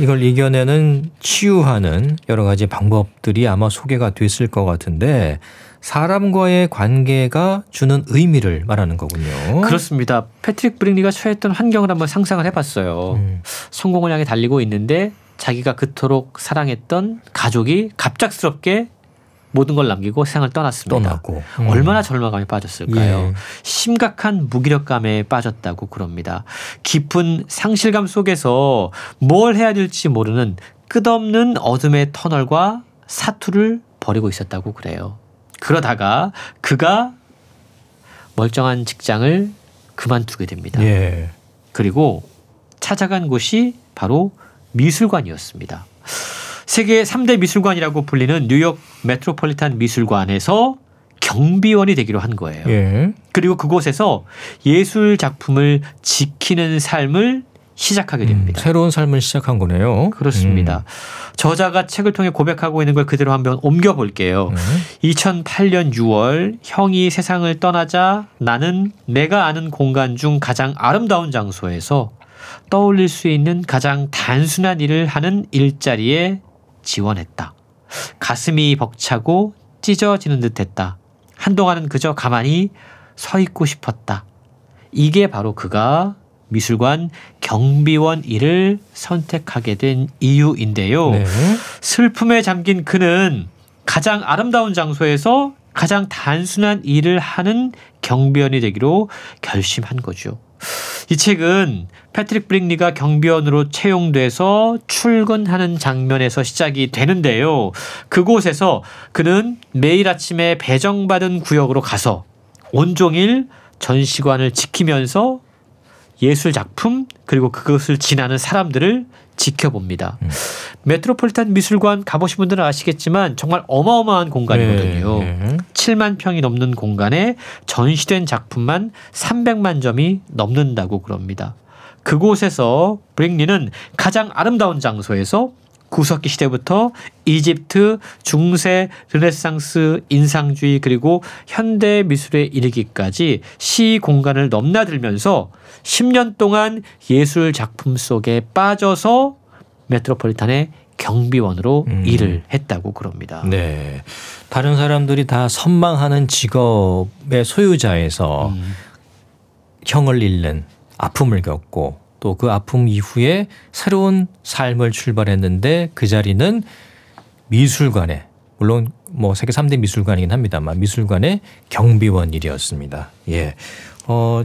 이걸 이겨내는 치유하는 여러 가지 방법들이 아마 소개가 됐을 것 같은데 사람과의 관계가 주는 의미를 말하는 거군요. 그렇습니다. 패트릭 브릭리가 처했던 환경을 한번 상상을 해봤어요. 성공을 향해 달리고 있는데 자기가 그토록 사랑했던 가족이 갑작스럽게 모든 걸 남기고 세상을 떠났습니다. 떠나고. 얼마나 절망감에 빠졌을까요? 예. 심각한 무기력감에 빠졌다고 그럽니다. 깊은 상실감 속에서 뭘 해야 될지 모르는 끝없는 어둠의 터널과 사투를 벌이고 있었다고 그래요. 그러다가 그가 멀쩡한 직장을 그만두게 됩니다. 예. 그리고 찾아간 곳이 바로 미술관이었습니다. 세계 3대 미술관이라고 불리는 뉴욕 메트로폴리탄 미술관에서 경비원이 되기로 한 거예요. 예. 그리고 그곳에서 예술 작품을 지키는 삶을 시작하게 됩니다. 새로운 삶을 시작한 거네요. 그렇습니다. 저자가 책을 통해 고백하고 있는 걸 그대로 한번 옮겨볼게요. 2008년 6월 형이 세상을 떠나자 나는 내가 아는 공간 중 가장 아름다운 장소에서 떠올릴 수 있는 가장 단순한 일을 하는 일자리에 지원했다. 가슴이 벅차고 찢어지는 듯했다. 한동안은 그저 가만히 서 있고 싶었다. 이게 바로 그가 미술관 경비원 일을 선택하게 된 이유인데요. 네. 슬픔에 잠긴 그는 가장 아름다운 장소에서 가장 단순한 일을 하는 경비원이 되기로 결심한 거죠. 이 책은 패트릭 브릭리가 경비원으로 채용돼서 출근하는 장면에서 시작이 되는데요. 그곳에서 그는 매일 아침에 배정받은 구역으로 가서 온종일 전시관을 지키면서 예술 작품 그리고 그것을 지나는 사람들을 지켜봅니다. 메트로폴리탄 미술관 가보신 분들은 아시겠지만 정말 어마어마한 공간이거든요. 7만 평이 넘는 공간에 전시된 작품만 300만 점이 넘는다고 그럽니다. 그곳에서 브릭리는 가장 아름다운 장소에서 구석기 시대부터 이집트, 중세, 르네상스, 인상주의 그리고 현대 미술에 이르기까지 시 공간을 넘나들면서 10년 동안 예술 작품 속에 빠져서 메트로폴리탄의 경비원으로 일을 했다고 그럽니다. 네, 다른 사람들이 다 선망하는 직업의 소유자에서 형을 잃는 아픔을 겪고 또 그 아픔 이후에 새로운 삶을 출발했는데 그 자리는 미술관에 물론 뭐 세계 3대 미술관이긴 합니다만 미술관의 경비원 일이었습니다. 예,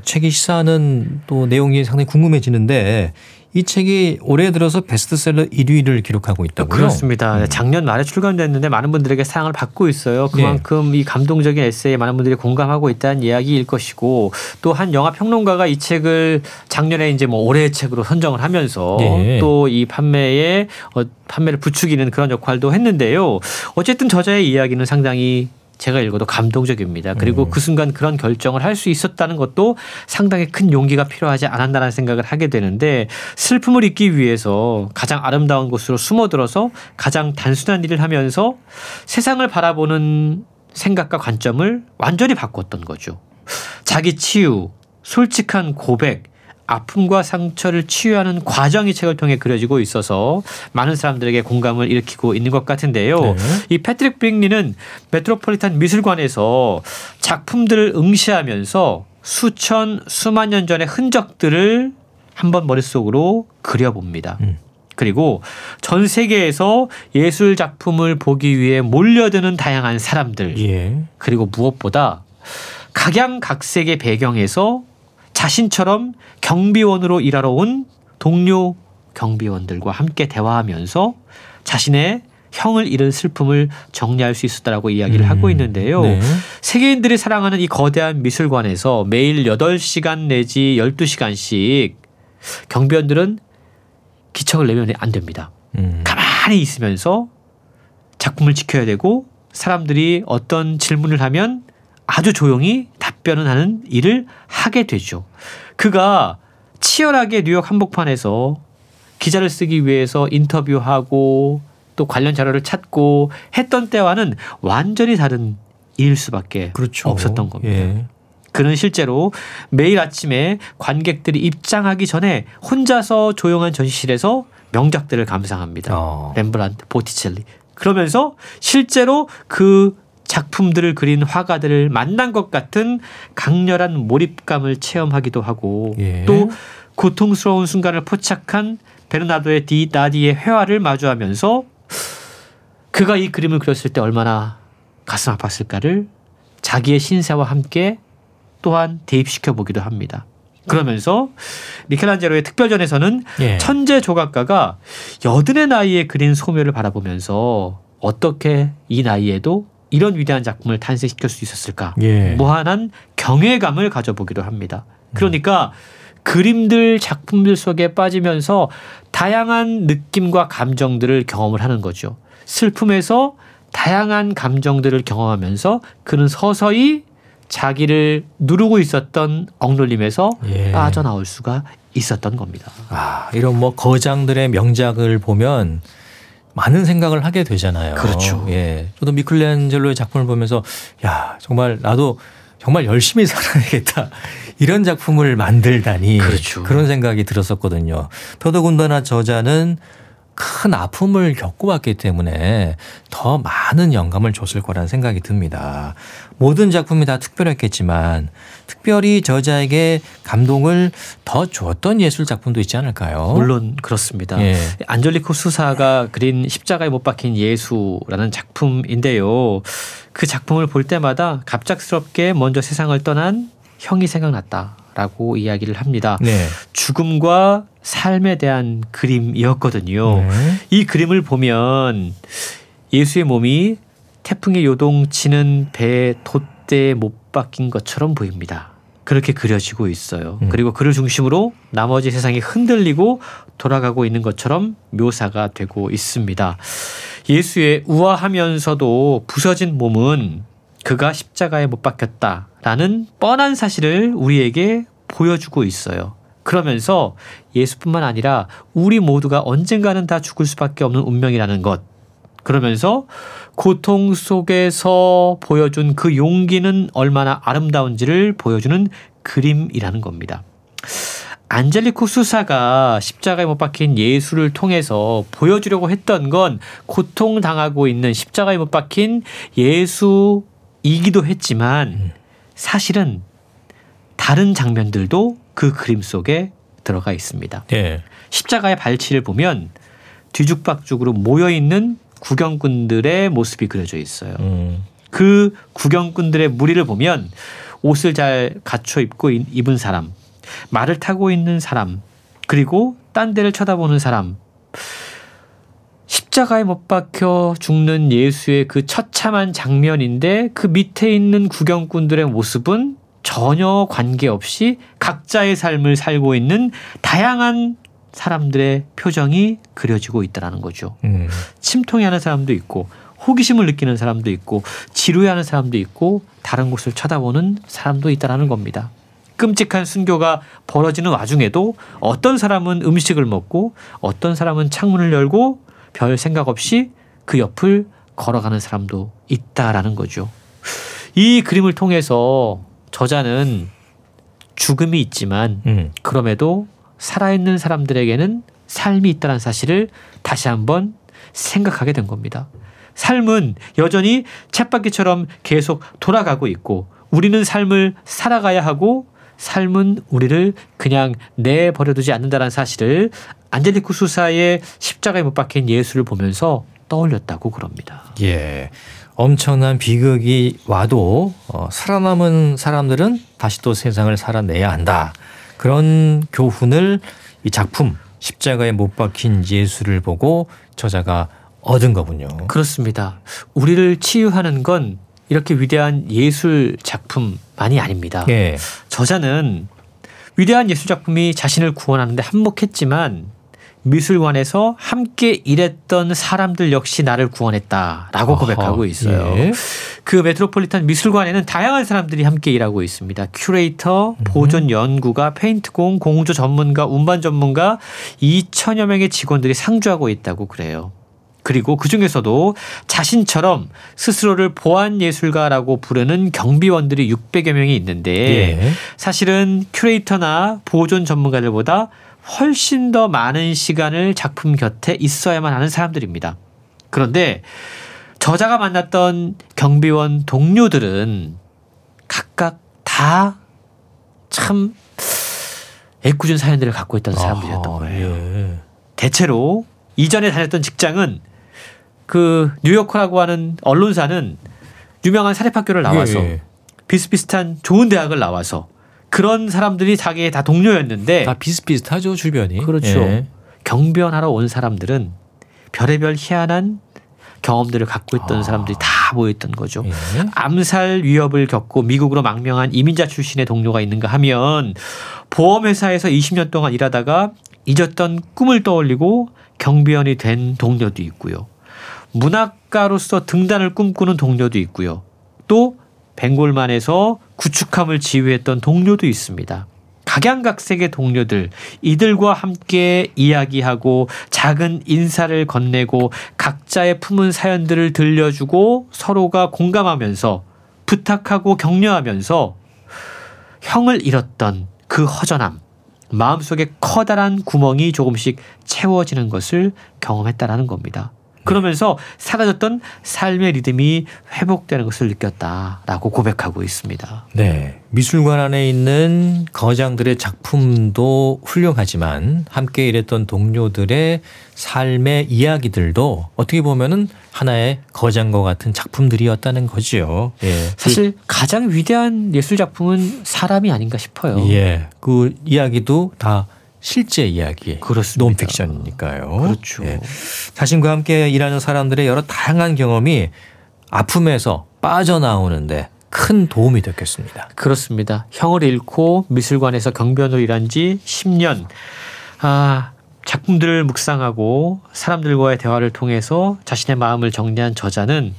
책이 시사하는 또 내용이 상당히 궁금해지는데 이 책이 올해 들어서 베스트셀러 1위를 기록하고 있다고요? 그렇습니다. 작년 말에 출간됐는데 많은 분들에게 사랑을 받고 있어요. 그만큼 예. 이 감동적인 에세이에 많은 분들이 공감하고 있다는 이야기일 것이고 또 한 영화 평론가가 이 책을 작년에 이제 뭐 올해의 책으로 선정을 하면서 예. 또 이 판매를 부추기는 그런 역할도 했는데요. 어쨌든 저자의 이야기는 상당히 제가 읽어도 감동적입니다. 그리고 그 순간 그런 결정을 할 수 있었다는 것도 상당히 큰 용기가 필요하지 않았다는 생각을 하게 되는데 슬픔을 잊기 위해서 가장 아름다운 곳으로 숨어들어서 가장 단순한 일을 하면서 세상을 바라보는 생각과 관점을 완전히 바꿨던 거죠. 자기 치유, 솔직한 고백, 아픔과 상처를 치유하는 과정이 책을 통해 그려지고 있어서 많은 사람들에게 공감을 일으키고 있는 것 같은데요. 네. 이 패트릭 브릭리는 메트로폴리탄 미술관에서 작품들을 응시하면서 수만 년 전의 흔적들을 한번 머릿속으로 그려봅니다. 그리고 전 세계에서 예술 작품을 보기 위해 몰려드는 다양한 사람들 예. 그리고 무엇보다 각양각색의 배경에서 자신처럼 경비원으로 일하러 온 동료 경비원들과 함께 대화하면서 자신의 형을 잃은 슬픔을 정리할 수 있었다라고 이야기를 하고 있는데요. 네. 세계인들이 사랑하는 이 거대한 미술관에서 매일 8시간 내지 12시간씩 경비원들은 기척을 내면 안 됩니다. 가만히 있으면서 작품을 지켜야 되고 사람들이 어떤 질문을 하면 아주 조용히 답변을 하는 일을 하게 되죠. 그가 치열하게 뉴욕 한복판에서 기자를 쓰기 위해서 인터뷰하고 또 관련 자료를 찾고 했던 때와는 완전히 다른 일일 수밖에 그렇죠. 없었던 겁니다. 예. 그는 실제로 매일 아침에 관객들이 입장하기 전에 혼자서 조용한 전시실에서 명작들을 감상합니다. 렘브란트, 보티첼리. 그러면서 실제로 그 작품들을 그린 화가들을 만난 것 같은 강렬한 몰입감을 체험하기도 하고 예. 또 고통스러운 순간을 포착한 베르나도의 디 다디의 회화를 마주하면서 그가 이 그림을 그렸을 때 얼마나 가슴 아팠을까를 자기의 신세와 함께 또한 대입시켜 보기도 합니다. 그러면서 미켈란젤로의 특별전에서는 예. 천재 조각가가 80의 나이에 그린 소묘를 바라보면서 어떻게 이 나이에도 이런 위대한 작품을 탄생시킬 수 있었을까 예. 무한한 경외감을 가져보기도 합니다. 그러니까 그림들 작품들 속에 빠지면서 다양한 느낌과 감정들을 경험을 하는 거죠. 슬픔에서 다양한 감정들을 경험하면서 그는 서서히 자기를 누르고 있었던 억눌림에서 예. 빠져나올 수가 있었던 겁니다. 아, 이런 뭐 거장들의 명작을 보면 많은 생각을 하게 되잖아요. 그렇죠. 예, 저도 미켈란젤로의 작품을 보면서 야 정말 나도 정말 열심히 살아야겠다 이런 작품을 만들다니 그렇죠. 그런 생각이 들었었거든요. 더더군다나 저자는 큰 아픔을 겪고 왔기 때문에 더 많은 영감을 줬을 거란 생각이 듭니다. 모든 작품이 다 특별했겠지만 특별히 저자에게 감동을 더 주었던 예술 작품도 있지 않을까요? 물론 그렇습니다. 예. 안젤리코 수사가 그린 십자가에 못 박힌 예수라는 작품인데요. 그 작품을 볼 때마다 갑작스럽게 먼저 세상을 떠난 형이 생각났다라고 이야기를 합니다. 네. 죽음과 삶에 대한 그림이었거든요. 네. 이 그림을 보면 예수의 몸이 태풍에 요동치는 배에 돛대에 못 박힌 것처럼 보입니다. 그렇게 그려지고 있어요. 그리고 그를 중심으로 나머지 세상이 흔들리고 돌아가고 있는 것처럼 묘사가 되고 있습니다. 예수의 우아하면서도 부서진 몸은 그가 십자가에 못 박혔다라는 뻔한 사실을 우리에게 보여주고 있어요. 그러면서 예수뿐만 아니라 우리 모두가 언젠가는 다 죽을 수밖에 없는 운명이라는 것. 그러면서 고통 속에서 보여준 그 용기는 얼마나 아름다운지를 보여주는 그림이라는 겁니다. 안젤리코 수사가 십자가에 못 박힌 예수를 통해서 보여주려고 했던 건 고통당하고 있는 십자가에 못 박힌 예수이기도 했지만 사실은 다른 장면들도 그 그림 속에 들어가 있습니다. 예. 십자가의 발치를 보면 뒤죽박죽으로 모여있는 구경꾼들의 모습이 그려져 있어요. 그 구경꾼들의 무리를 보면 옷을 잘 갖춰 입고 입은 사람, 말을 타고 있는 사람, 그리고 딴 데를 쳐다보는 사람, 십자가에 못 박혀 죽는 예수의 그 처참한 장면인데 그 밑에 있는 구경꾼들의 모습은 전혀 관계없이 각자의 삶을 살고 있는 다양한 사람들의 표정이 그려지고 있다는 거죠. 침통해하는 사람도 있고 호기심을 느끼는 사람도 있고 지루해하는 사람도 있고 다른 곳을 쳐다보는 사람도 있다는 겁니다. 끔찍한 순교가 벌어지는 와중에도 어떤 사람은 음식을 먹고 어떤 사람은 창문을 열고 별 생각 없이 그 옆을 걸어가는 사람도 있다는 거죠. 이 그림을 통해서 저자는 죽음이 있지만 그럼에도 살아있는 사람들에게는 삶이 있다는 사실을 다시 한번 생각하게 된 겁니다. 삶은 여전히 쳇바퀴처럼 계속 돌아가고 있고 우리는 삶을 살아가야 하고 삶은 우리를 그냥 내버려두지 않는다는 사실을 안젤리코 수사의 십자가에 못 박힌 예수를 보면서 떠올렸다고 그럽니다. 예, 엄청난 비극이 와도 살아남은 사람들은 다시 또 세상을 살아내야 한다. 그런 교훈을 이 작품 십자가에 못 박힌 예수를 보고 저자가 얻은 거군요. 그렇습니다. 우리를 치유하는 건 이렇게 위대한 예술 작품만이 아닙니다. 예. 저자는 위대한 예술 작품이 자신을 구원하는 데 한몫했지만 미술관에서 함께 일했던 사람들 역시 나를 구원했다라고 고백하고 있어요. 예. 그 메트로폴리탄 미술관에는 다양한 사람들이 함께 일하고 있습니다. 큐레이터, 보존 연구가, 페인트공, 공조 전문가, 운반 전문가 2천여 명의 직원들이 상주하고 있다고 그래요. 그리고 그중에서도 자신처럼 스스로를 보안예술가라고 부르는 경비원들이 600여 명이 있는데 예. 사실은 큐레이터나 보존 전문가들보다 훨씬 더 많은 시간을 작품 곁에 있어야만 하는 사람들입니다. 그런데 저자가 만났던 경비원 동료들은 각각 다 참 애꿎은 사연들을 갖고 있던 사람들이었던 거예요. 예. 대체로 이전에 다녔던 직장은 그 뉴요커라고 하는 언론사는 유명한 사립학교를 나와서 예. 비슷비슷한 좋은 대학을 나와서 그런 사람들이 자기의 다 동료였는데 다 비슷비슷하죠 주변이. 그렇죠. 예. 경비원하러 온 사람들은 별의별 희한한 경험들을 갖고 있던 사람들이 다 모였던 거죠. 예. 암살 위협을 겪고 미국으로 망명한 이민자 출신의 동료가 있는가 하면 보험회사에서 20년 동안 일하다가 잊었던 꿈을 떠올리고 경비원이 된 동료도 있고요. 문학가로서 등단을 꿈꾸는 동료도 있고요. 또 벵골만에서 구축함을 지휘했던 동료도 있습니다. 각양각색의 동료들, 이들과 함께 이야기하고 작은 인사를 건네고 각자의 품은 사연들을 들려주고 서로가 공감하면서 부탁하고 격려하면서 형을 잃었던 그 허전함, 마음속에 커다란 구멍이 조금씩 채워지는 것을 경험했다라는 겁니다. 그러면서 사라졌던 삶의 리듬이 회복되는 것을 느꼈다라고 고백하고 있습니다. 네, 미술관 안에 있는 거장들의 작품도 훌륭하지만 함께 일했던 동료들의 삶의 이야기들도 어떻게 보면은 하나의 거장과 같은 작품들이었다는 거지요. 예. 사실 가장 위대한 예술 작품은 사람이 아닌가 싶어요. 예, 그 이야기도 다 실제 이야기, 그렇습니다. 논픽션이니까요. 그렇죠. 예. 자신과 함께 일하는 사람들의 여러 다양한 경험이 아픔에서 빠져나오는데 큰 도움이 됐겠습니다. 그렇습니다. 형을 잃고 미술관에서 경비원으로 일한 지 10년. 작품들을 묵상하고 사람들과의 대화를 통해서 자신의 마음을 정리한 저자는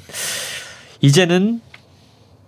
이제는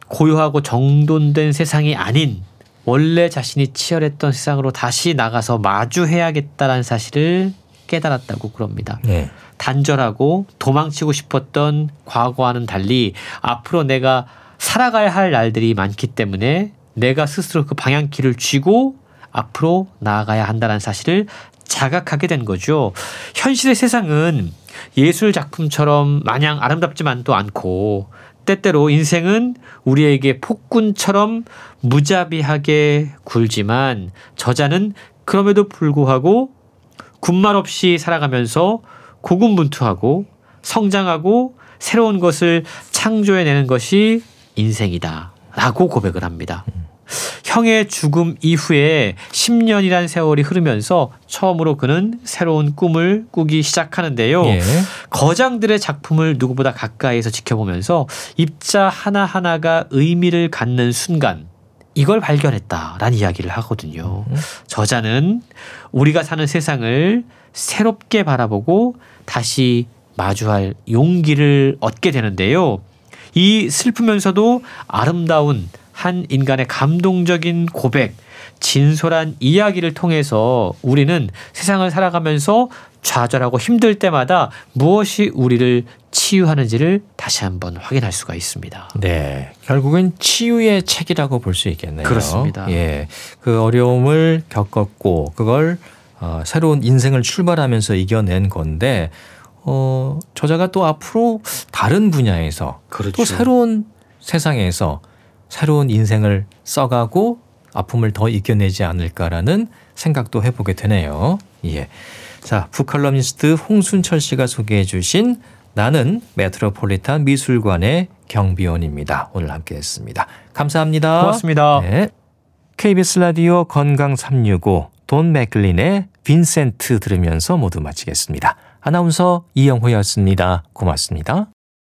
고요하고 정돈된 세상이 아닌 원래 자신이 치열했던 세상으로 다시 나가서 마주해야겠다라는 사실을 깨달았다고 그럽니다. 네. 단절하고 도망치고 싶었던 과거와는 달리 앞으로 내가 살아가야 할 날들이 많기 때문에 내가 스스로 그 방향키를 쥐고 앞으로 나아가야 한다는 사실을 자각하게 된 거죠. 현실의 세상은 예술 작품처럼 마냥 아름답지만도 않고 때때로 인생은 우리에게 폭군처럼 무자비하게 굴지만 저자는 그럼에도 불구하고 군말 없이 살아가면서 고군분투하고 성장하고 새로운 것을 창조해내는 것이 인생이다 라고 고백을 합니다. 형의 죽음 이후에 10년이란 세월이 흐르면서 처음으로 그는 새로운 꿈을 꾸기 시작하는데요. 예. 거장들의 작품을 누구보다 가까이에서 지켜보면서 입자 하나하나가 의미를 갖는 순간 이걸 발견했다라는 이야기를 하거든요. 저자는 우리가 사는 세상을 새롭게 바라보고 다시 마주할 용기를 얻게 되는데요. 이 슬프면서도 아름다운 한 인간의 감동적인 고백, 진솔한 이야기를 통해서 우리는 세상을 살아가면서 좌절하고 힘들 때마다 무엇이 우리를 치유하는지를 다시 한번 확인할 수가 있습니다. 네, 결국은 치유의 책이라고 볼 수 있겠네요. 그렇습니다. 예, 그 어려움을 겪었고 그걸 새로운 인생을 출발하면서 이겨낸 건데 저자가 또 앞으로 다른 분야에서 그렇죠. 또 새로운 세상에서 새로운 인생을 써가고 아픔을 더 이겨내지 않을까라는 생각도 해보게 되네요. 예. 자, 북칼럼니스트 홍순철 씨가 소개해 주신 나는 메트로폴리탄 미술관의 경비원입니다. 오늘 함께했습니다. 감사합니다. 고맙습니다. 네. KBS 라디오 건강365 돈 맥클린의 빈센트 들으면서 모두 마치겠습니다. 아나운서 이영호였습니다. 고맙습니다.